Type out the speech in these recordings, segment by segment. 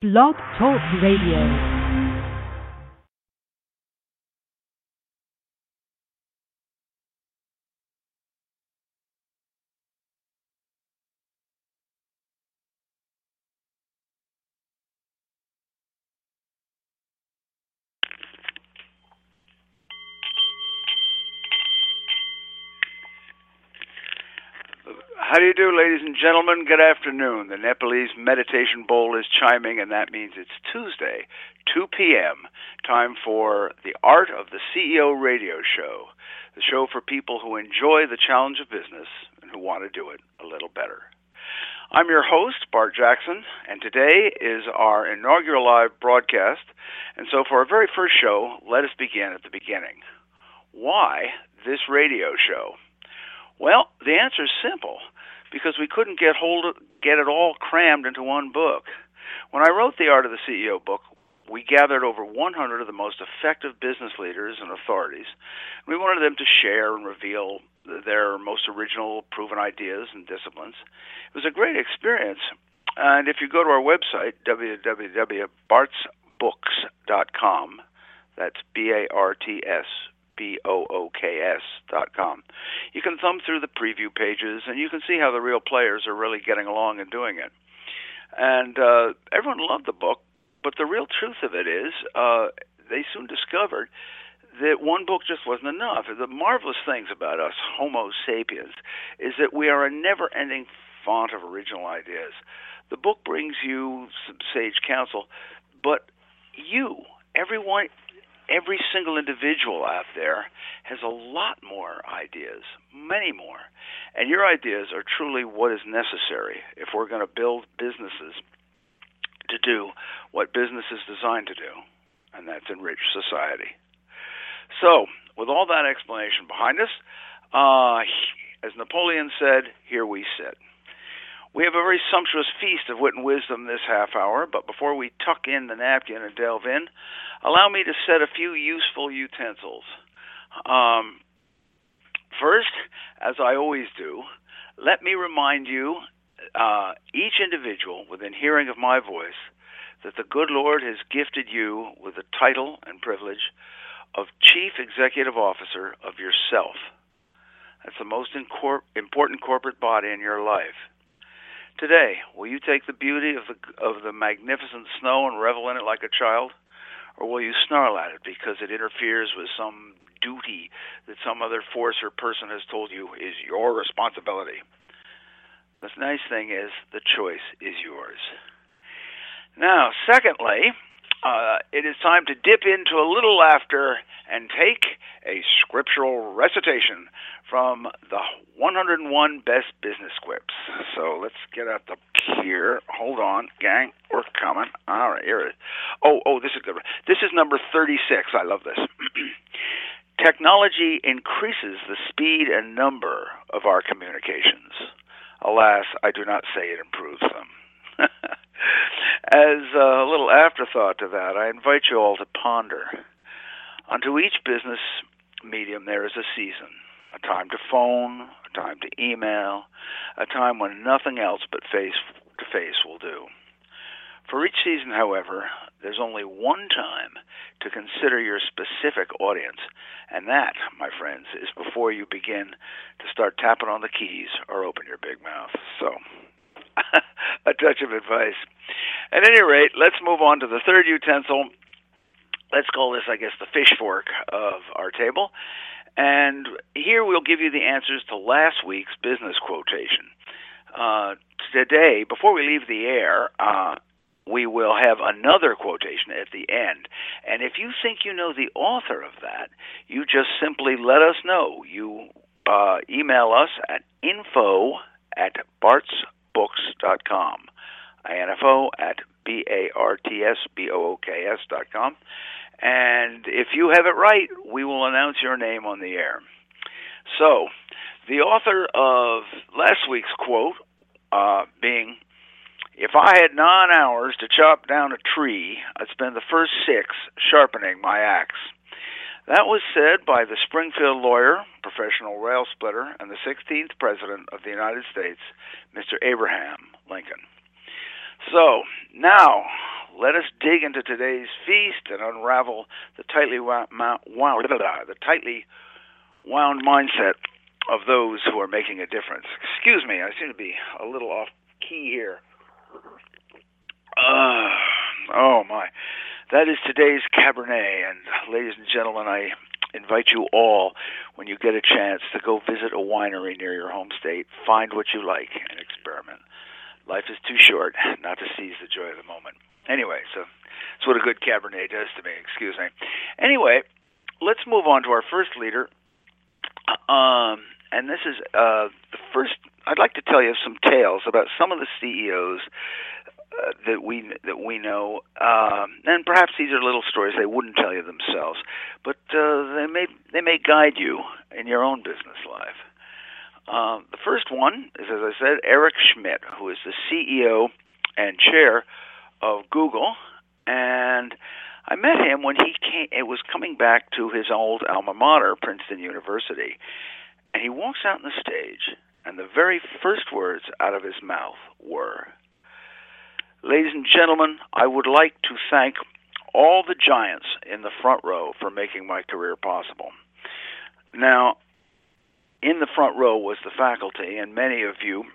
Blog Talk Radio. How do you do, ladies and gentlemen? Good afternoon. The Nepalese meditation bowl is chiming, and that means it's Tuesday, 2 p.m., time for The Art of the CEO Radio Show, the show for people who enjoy the challenge of business and who want to do it a little better. I'm your host, Bart Jackson, and today is our inaugural live broadcast, and so for our very first show, let us begin at the beginning. Why this radio show? Well, the answer is simple, because we couldn't get it all crammed into one book. When I wrote The Art of the CEO book, we gathered over 100 of the most effective business leaders and authorities. We wanted them to share and reveal their most original proven ideas and disciplines. It was a great experience, and if you go to our website, www.bartsbooks.com, that's B-A-R-T-S, BOOKS.com. You can thumb through the preview pages, and you can see how the real players are really getting along and doing it. And everyone loved the book, but the real truth of it is they soon discovered that one book just wasn't enough. The marvelous things about us, Homo sapiens, is that we are a never-ending font of original ideas. The book brings you some sage counsel, but you, everyone, every single individual out there has a lot more ideas, many more. And your ideas are truly what is necessary if we're going to build businesses to do what business is designed to do, and that's enrich society. So, with all that explanation behind us, as Napoleon said, here we sit. We have a very sumptuous feast of wit and wisdom this half hour, but before we tuck in the napkin and delve in, allow me to set a few useful utensils. First, as I always do, let me remind you, each individual within hearing of my voice, that the good Lord has gifted you with the title and privilege of Chief Executive Officer of yourself. That's the most important corporate body in your life. Today, will you take the beauty of the magnificent snow and revel in it like a child? Or will you snarl at it because it interferes with some duty that some other force or person has told you is your responsibility? The nice thing is the choice is yours. Now, secondly, it is time to dip into a little laughter and take a scriptural recitation from the 101 Best Business Quips. So let's get out the here. Hold on, gang. We're coming. All right, here it is. Oh, this is good. This is number 36. I love this. Technology increases the speed and number of our communications. Alas, I do not say it improves them. As a little afterthought to that, I invite you all to ponder. Unto each business medium there is a season, a time to phone, a time to email, a time when nothing else but face-to-face will do. For each season, however, there's only one time to consider your specific audience, and that, my friends, is before you begin to start tapping on the keys or open your big mouth. So, a touch of advice. At any rate, let's move on to the third utensil. Let's call this, I guess, the fish fork of our table. And here we'll give you the answers to last week's business quotation. Today, before we leave the air, we will have another quotation at the end. And if you think you know the author of that, you just simply let us know. You email us at info@bartsbooks.com. info at bartsbooks.com. And if you have it right, we will announce your name on the air. So the author of last week's quote being, "If I had 9 hours to chop down a tree, I'd spend the first 6 sharpening my axe." That was said by the Springfield lawyer, professional rail splitter, and the 16th President of the United States, Mr. Abraham Lincoln. So now let us dig into today's feast and unravel the tightly wound mindset of those who are making a difference. Excuse me, I seem to be a little off key here. Oh my. That is today's Cabernet, and ladies and gentlemen, I invite you all, when you get a chance, to go visit a winery near your home state, find what you like, and experiment. Life is too short not to seize the joy of the moment. Anyway, so that's what a good Cabernet does to me, excuse me. Anyway, let's move on to our first leader, and this is the first. I'd like to tell you some tales about some of the CEOs that we know, and perhaps these are little stories they wouldn't tell you themselves, but they may guide you in your own business life. The first one is, as I said, Eric Schmidt, who is the CEO and chair of Google, and I met him when he came. It was coming back to his old alma mater, Princeton University, and he walks out on the stage, and the very first words out of his mouth were, "Ladies and gentlemen, I would like to thank all the giants in the front row for making my career possible." Now, in the front row was the faculty, and many of you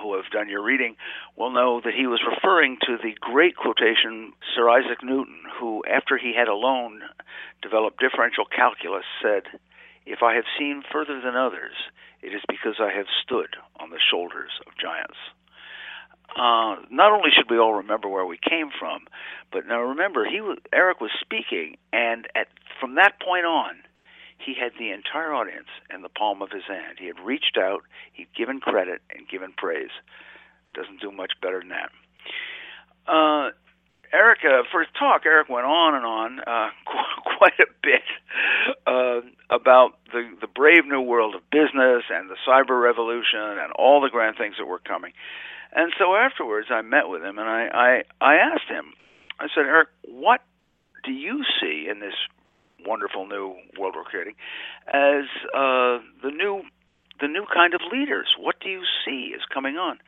who have done your reading will know that he was referring to the great quotation Sir Isaac Newton, who, after he had alone developed differential calculus, said, "If I have seen further than others, it is because I have stood on the shoulders of giants." Not only should we all remember where we came from, but now remember, Eric was speaking, and from that point on, he had the entire audience in the palm of his hand. He had reached out, he'd given credit, and given praise. Doesn't do much better than that. For his talk, Eric went on and on quite a bit about the brave new world of business and the cyber revolution and all the grand things that were coming. And so afterwards, I met with him, and I asked him, I said, "Eric, what do you see in this wonderful new world we're creating as the new kind of leaders? What do you see is coming on?"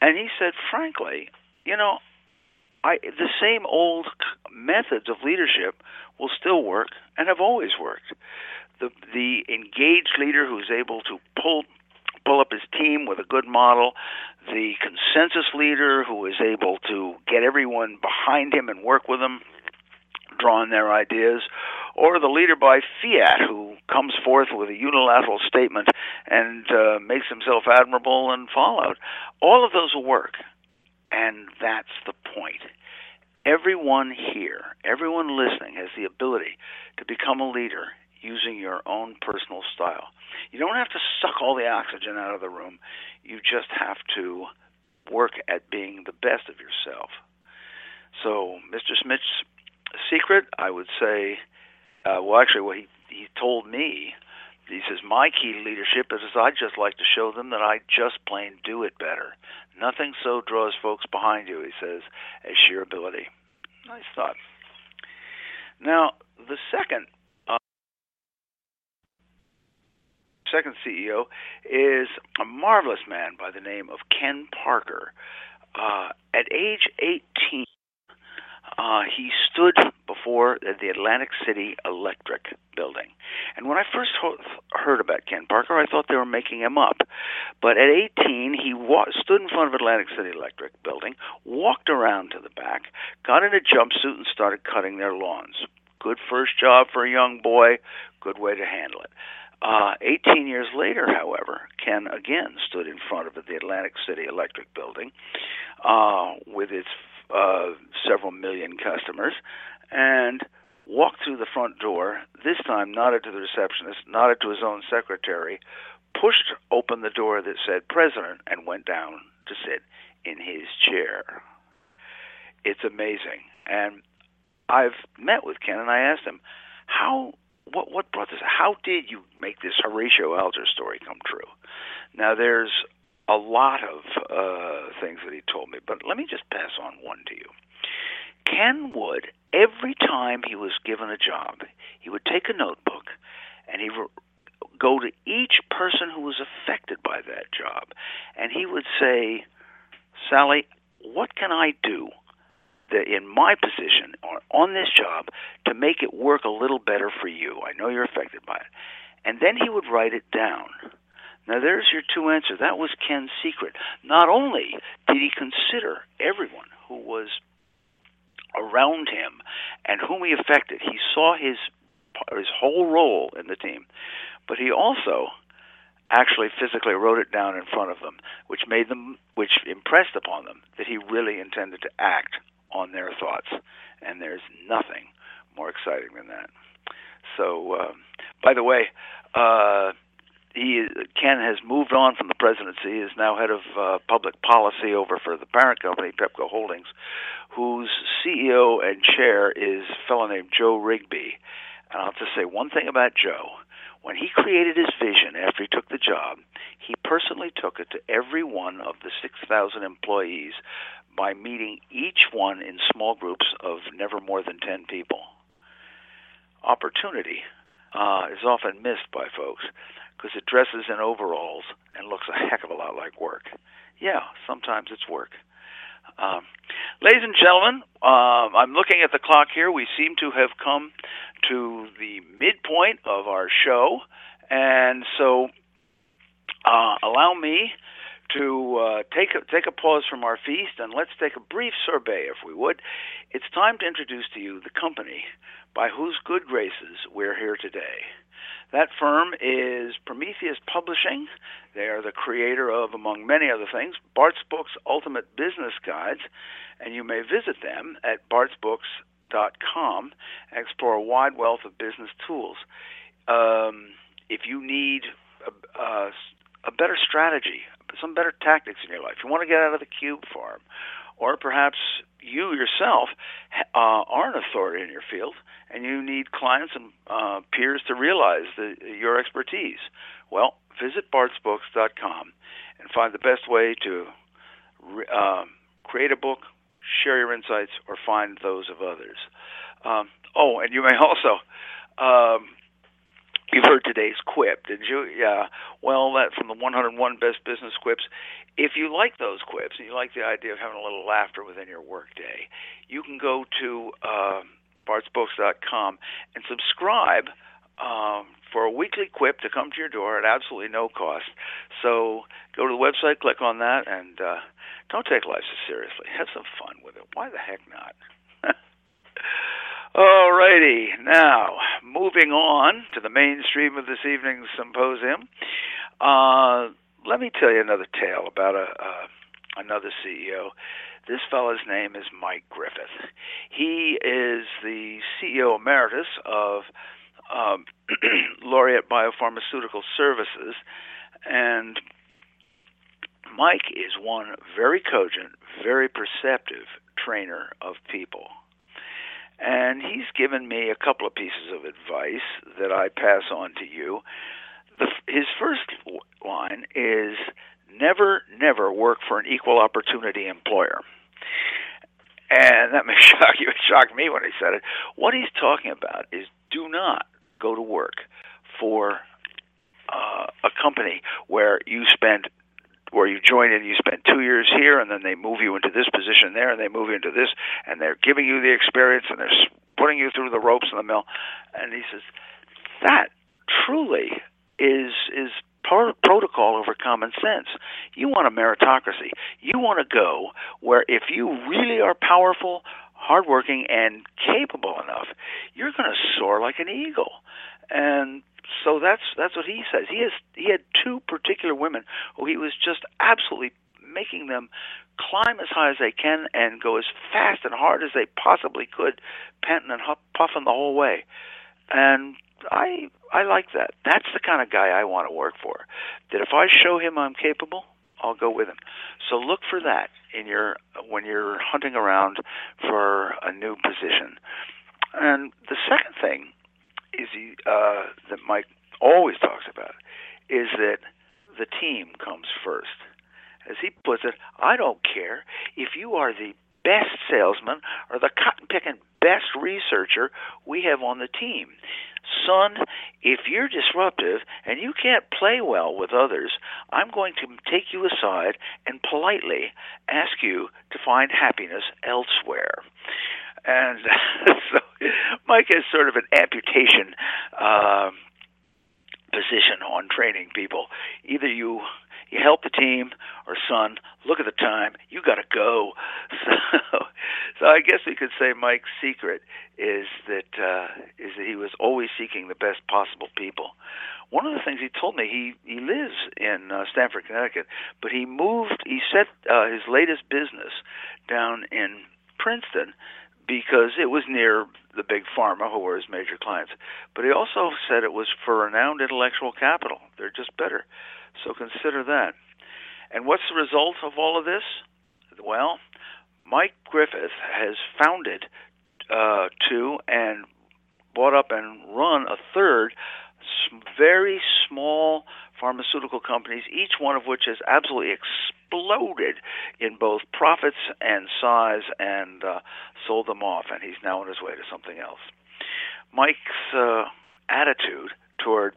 And he said, "Frankly, the same old methods of leadership will still work and have always worked. The engaged leader who's able to pull up his team with a good model, the consensus leader who is able to get everyone behind him and work with them, draw on their ideas, or the leader by fiat who comes forth with a unilateral statement and makes himself admirable and followed. All of those will work." And that's the point. Everyone here, everyone listening, has the ability to become a leader using your own personal style. You don't have to suck all the oxygen out of the room. You just have to work at being the best of yourself. So Mr. Smith's secret, I would say, what he told me, he says, "My key to leadership is I just like to show them that I just plain do it better. Nothing so draws folks behind you," he says, "as sheer ability." Nice thought. Now, the second CEO is a marvelous man by the name of Ken Parker. At age 18, he stood before the Atlantic City Electric building. And when I first heard about Ken Parker, I thought they were making him up. But at 18, he stood in front of Atlantic City Electric building, walked around to the back, got in a jumpsuit, and started cutting their lawns. Good first job for a young boy, good way to handle it. 18 years later, however, Ken again stood in front of the Atlantic City Electric building with its several million customers and walked through the front door, this time nodded to the receptionist, nodded to his own secretary, pushed open the door that said "President" and went down to sit in his chair. It's amazing. And I've met with Ken, and I asked him, what brought this? How did you make this Horatio Alger story come true? Now, there's a lot of things that he told me, but let me just pass on one to you. Ken would, every time he was given a job, he would take a notebook and he would go to each person who was affected by that job. And he would say, Sally, what can I do in my position or on this job to make it work a little better for you? I know you're affected by it. And then he would write it down. Now, there's your two answers. That was Ken's secret. Not only did he consider everyone who was around him and whom he affected, he saw his whole role in the team, but he also actually physically wrote it down in front of them, which impressed upon them that he really intended to act on their thoughts. And there's nothing more exciting than that. So, by the way, Ken has moved on from the presidency, is now head of public policy over for the parent company, Pepco Holdings, whose CEO and chair is a fellow named Joe Rigby. And I'll just say one thing about Joe. When he created his vision after he took the job, he personally took it to every one of the 6,000 employees by meeting each one in small groups of never more than 10 people. Opportunity is often missed by folks, because it dresses in overalls and looks a heck of a lot like work. Yeah, sometimes it's work. Ladies and gentlemen, I'm looking at the clock here. We seem to have come to the midpoint of our show, and so allow me to take a pause from our feast, and let's take a brief sorbet, if we would. It's time to introduce to you the company by whose good graces we're here today. That firm is Prometheus Publishing. They are the creator of, among many other things, Bart's Books' Ultimate Business Guides, and you may visit them at bartsbooks.com and explore a wide wealth of business tools. If you need a better strategy, some better tactics in your life, you want to get out of the cube farm, or perhaps you yourself are an authority in your field, and you need clients and peers to realize your expertise. Well, visit bartsbooks.com and find the best way to create a book, share your insights, or find those of others. And you may also... You've heard today's quip, did you? Yeah. Well, that from the 101 Best Business Quips. If you like those quips and you like the idea of having a little laughter within your workday, you can go to bartsbooks.com and subscribe for a weekly quip to come to your door at absolutely no cost. So go to the website, click on that, and don't take life so seriously. Have some fun with it. Why the heck not? All righty. Now, moving on to the mainstream of this evening's symposium, let me tell you another tale about another CEO. This fellow's name is Mike Griffith. He is the CEO emeritus of Laureate Biopharmaceutical Services, and Mike is one very cogent, very perceptive trainer of people. And he's given me a couple of pieces of advice that I pass on to you. His first line is, never, never work for an equal opportunity employer. And that may shock you. It shocked me when he said it. What he's talking about is do not go to work for a company where you join in, you spend 2 years here, and then they move you into this position there, and they move you into this, and they're giving you the experience, and they're putting you through the ropes in the mill. And he says, that truly is protocol over common sense. You want a meritocracy. You want to go where if you really are powerful, hardworking, and capable enough, you're going to soar like an eagle. And so that's what he says. He had two particular women who he was just absolutely making them climb as high as they can and go as fast and hard as they possibly could, panting and puffing the whole way. And I like that. That's the kind of guy I want to work for. That if I show him I'm capable, I'll go with him. So look for that when you're hunting around for a new position. And the second thing is that Mike always talks about is that the team comes first. As he puts it, I don't care if you are the best salesman or the cotton-picking best researcher we have on the team. Son, if you're disruptive and you can't play well with others, I'm going to take you aside and politely ask you to find happiness elsewhere. And so Mike has sort of an amputation position on training people. Either you help the team, or son, look at the time, you got to go. So I guess we could say Mike's secret is that he was always seeking the best possible people. One of the things he told me, he lives in Stamford, Connecticut, but he moved, he set his latest business down in Princeton because it was near the big pharma who were his major clients. But he also said it was for renowned intellectual capital. They're just better. So consider that. And what's the result of all of this? Well, Mike Griffith has founded two and bought up and run a third very small pharmaceutical companies, each one of which has absolutely exploded in both profits and size, and sold them off. And he's now on his way to something else. Mike's attitude toward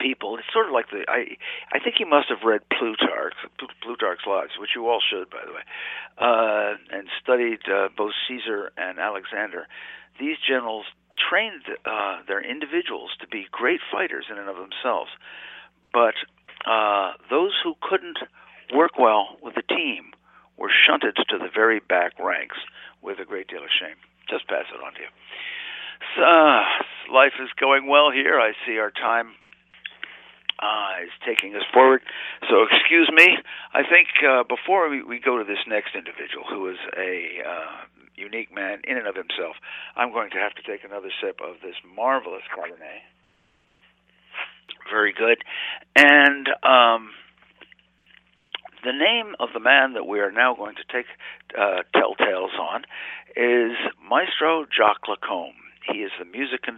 people, it's sort of like I think he must have read Plutarch's Lives, which you all should, by the way, and studied both Caesar and Alexander. These generals trained their individuals to be great fighters in and of themselves, but those who couldn't work well with the team were shunted to the very back ranks with a great deal of shame. Just pass it on to you. So, life is going well here. I see our time is taking us forward. So excuse me. I think before we go to this next individual, who is a unique man in and of himself, I'm going to have to take another sip of this marvelous Cabernet. Very good. And the name of the man that we are now going to take telltales on is Maestro Jacques Lacombe. He is the musical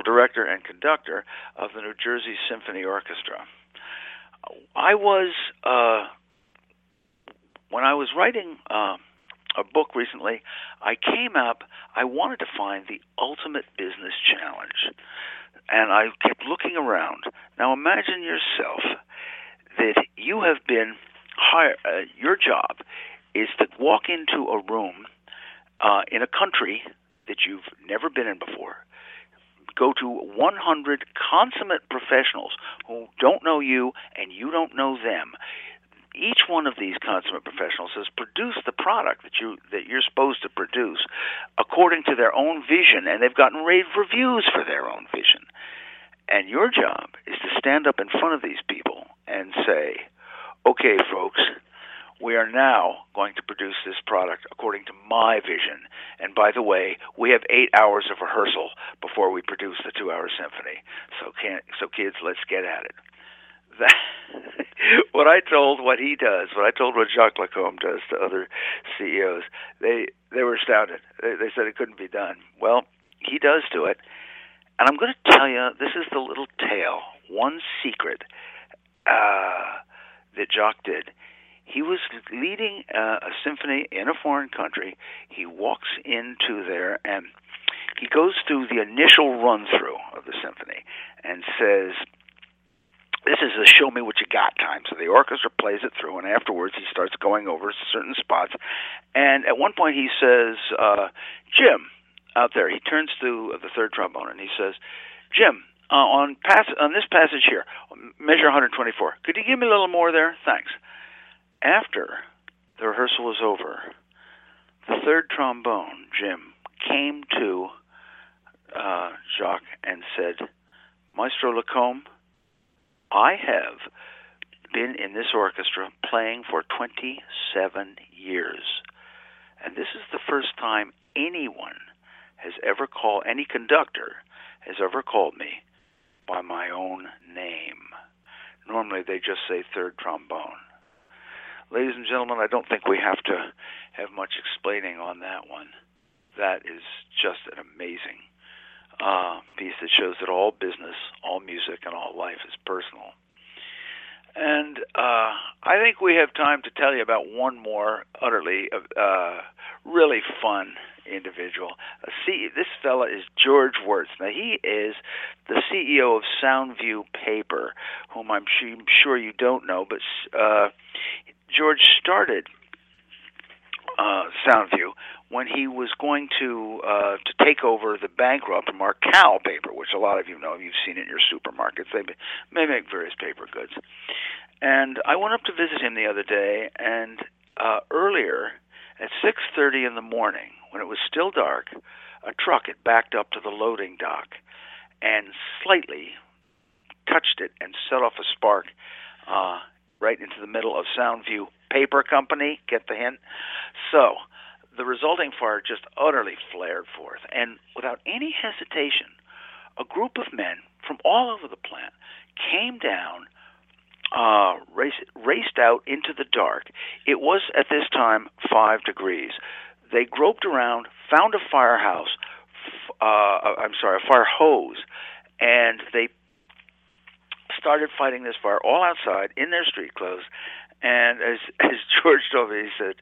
director and conductor of the New Jersey Symphony Orchestra. When I was writing a book recently, I wanted to find the ultimate business challenge. And I kept looking around. Now imagine yourself that you have been hired, your job is to walk into a room in a country that you've never been in before, go to 100 consummate professionals who don't know you and you don't know them. Each one of these consummate professionals has produced the product that you're supposed to produce according to their own vision, and they've gotten rave reviews for their own vision. And your job is to stand up in front of these people and say, okay, folks, we are now going to produce this product according to my vision. And by the way, we have 8 hours of rehearsal before we produce the 2-hour symphony. So kids, let's get at it. What I told what Jacques Lacombe does to other CEOs, they were astounded. They said it couldn't be done. Well, he does do it. And I'm going to tell you, this is the little tale, one secret that Jacques did. He was leading a symphony in a foreign country. He walks into there, and he goes through the initial run-through of the symphony and says, this is a show-me-what-you-got time. So the orchestra plays it through, and afterwards he starts going over certain spots. And at one point he says, Jim, out there, he turns to the third trombone, and he says, Jim, on this passage here, measure 124, could you give me a little more there? Thanks. After the rehearsal was over, the third trombone, Jim, came to Jacques and said, Maestro Lacombe, I have been in this orchestra playing for 27 years, and this is the first time any conductor has ever called me by my own name. Normally they just say third trombone. Ladies and gentlemen, I don't think we have to have much explaining on that one. That is just an amazing piece that shows that all business, all music, and all life is personal. And I think we have time to tell you about one more utterly really fun individual. See, this fella is George Wirtz. Now, he is the CEO of Soundview Paper, whom I'm sure you don't know, but George started Soundview when he was going to take over the bankrupt Marcal paper, which a lot of you know, you've seen it in your supermarkets. They make various paper goods. And I went up to visit him the other day, and earlier at 6:30 in the morning, when it was still dark, a truck had backed up to the loading dock and slightly touched it and set off a spark right into the middle of Soundview Paper Company. Get the hint? So the resulting fire just utterly flared forth, and without any hesitation, a group of men from all over the plant came down, raced out into the dark. It was, at this time, 5 degrees. They groped around, found a fire hose, and they started fighting this fire all outside in their street clothes. And as George told me, he said,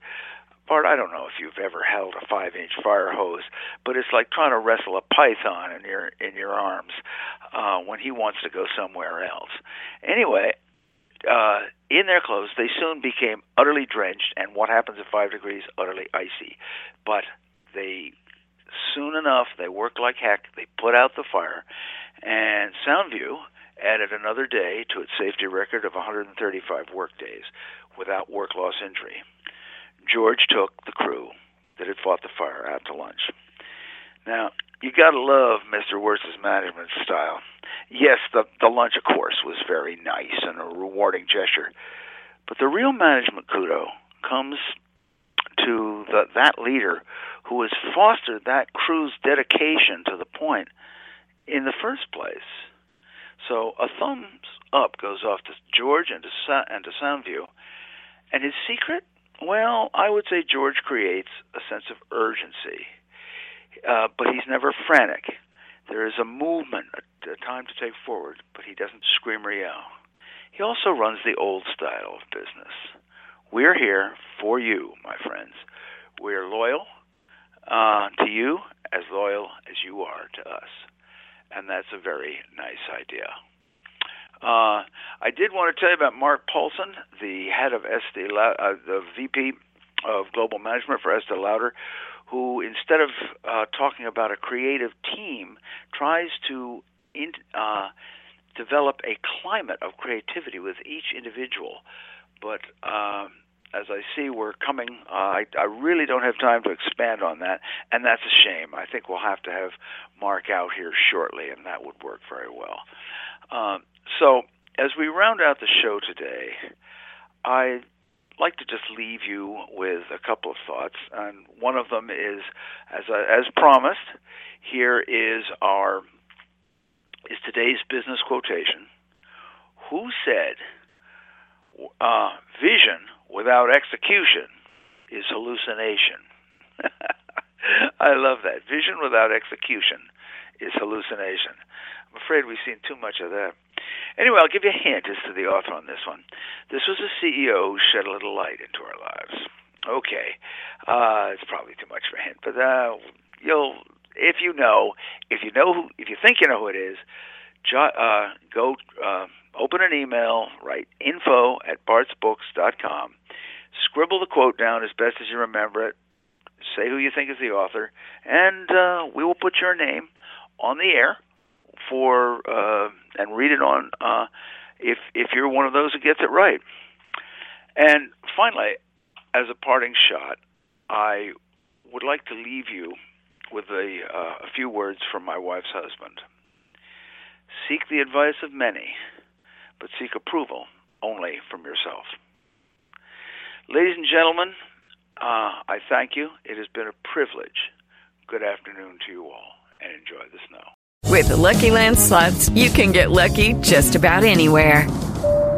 "Bart, I don't know if you've ever held a 5-inch fire hose, but it's like trying to wrestle a python in your arms when he wants to go somewhere else." Anyway, in their clothes, they soon became utterly drenched, and what happens at 5 degrees? Utterly icy. But soon enough, they worked like heck. They put out the fire, and Soundview added another day to its safety record of 135 workdays without work-loss injury. George took the crew that had fought the fire out to lunch. Now, you got to love Mr. Wirtz's management style. Yes, the lunch, of course, was very nice and a rewarding gesture, but the real management kudo comes to that leader who has fostered that crew's dedication to the point in the first place. So a thumbs up goes off to George and to Soundview. And his secret? Well, I would say George creates a sense of urgency, but he's never frantic. There is a movement, a time to take forward, but he doesn't scream or yell. He also runs the old style of business. We're here for you, my friends. We're loyal to you, as loyal as you are to us. And that's a very nice idea. I did want to tell you about Mark Paulson, the head of Estee Lauder, the VP of Global Management for Estee Lauder, who, instead of talking about a creative team, tries to develop a climate of creativity with each individual. But as I see, we're coming. I really don't have time to expand on that, and that's a shame. I think we'll have to have Mark out here shortly, and that would work very well. So as we round out the show today, I'd like to just leave you with a couple of thoughts. And one of them is, as promised, here is today's business quotation. Who said, vision without execution is hallucination? I love that. Vision without execution is hallucination. I'm afraid we've seen too much of that. Anyway, I'll give you a hint as to the author on this one. This was a CEO who shed a little light into our lives. Okay, it's probably too much of a hint, but if you think you know who it is, go open an email, write info@bartsbooks.com, scribble the quote down as best as you remember it, say who you think is the author, and we will put your name on the air for and read it on if you're one of those who gets it right. And finally, as a parting shot, I would like to leave you with a few words from my wife's husband. Seek the advice of many, but seek approval only from yourself. Ladies and gentlemen, I thank you. It has been a privilege. Good afternoon to you all, and enjoy the snow. With the Lucky Land Slots, you can get lucky just about anywhere.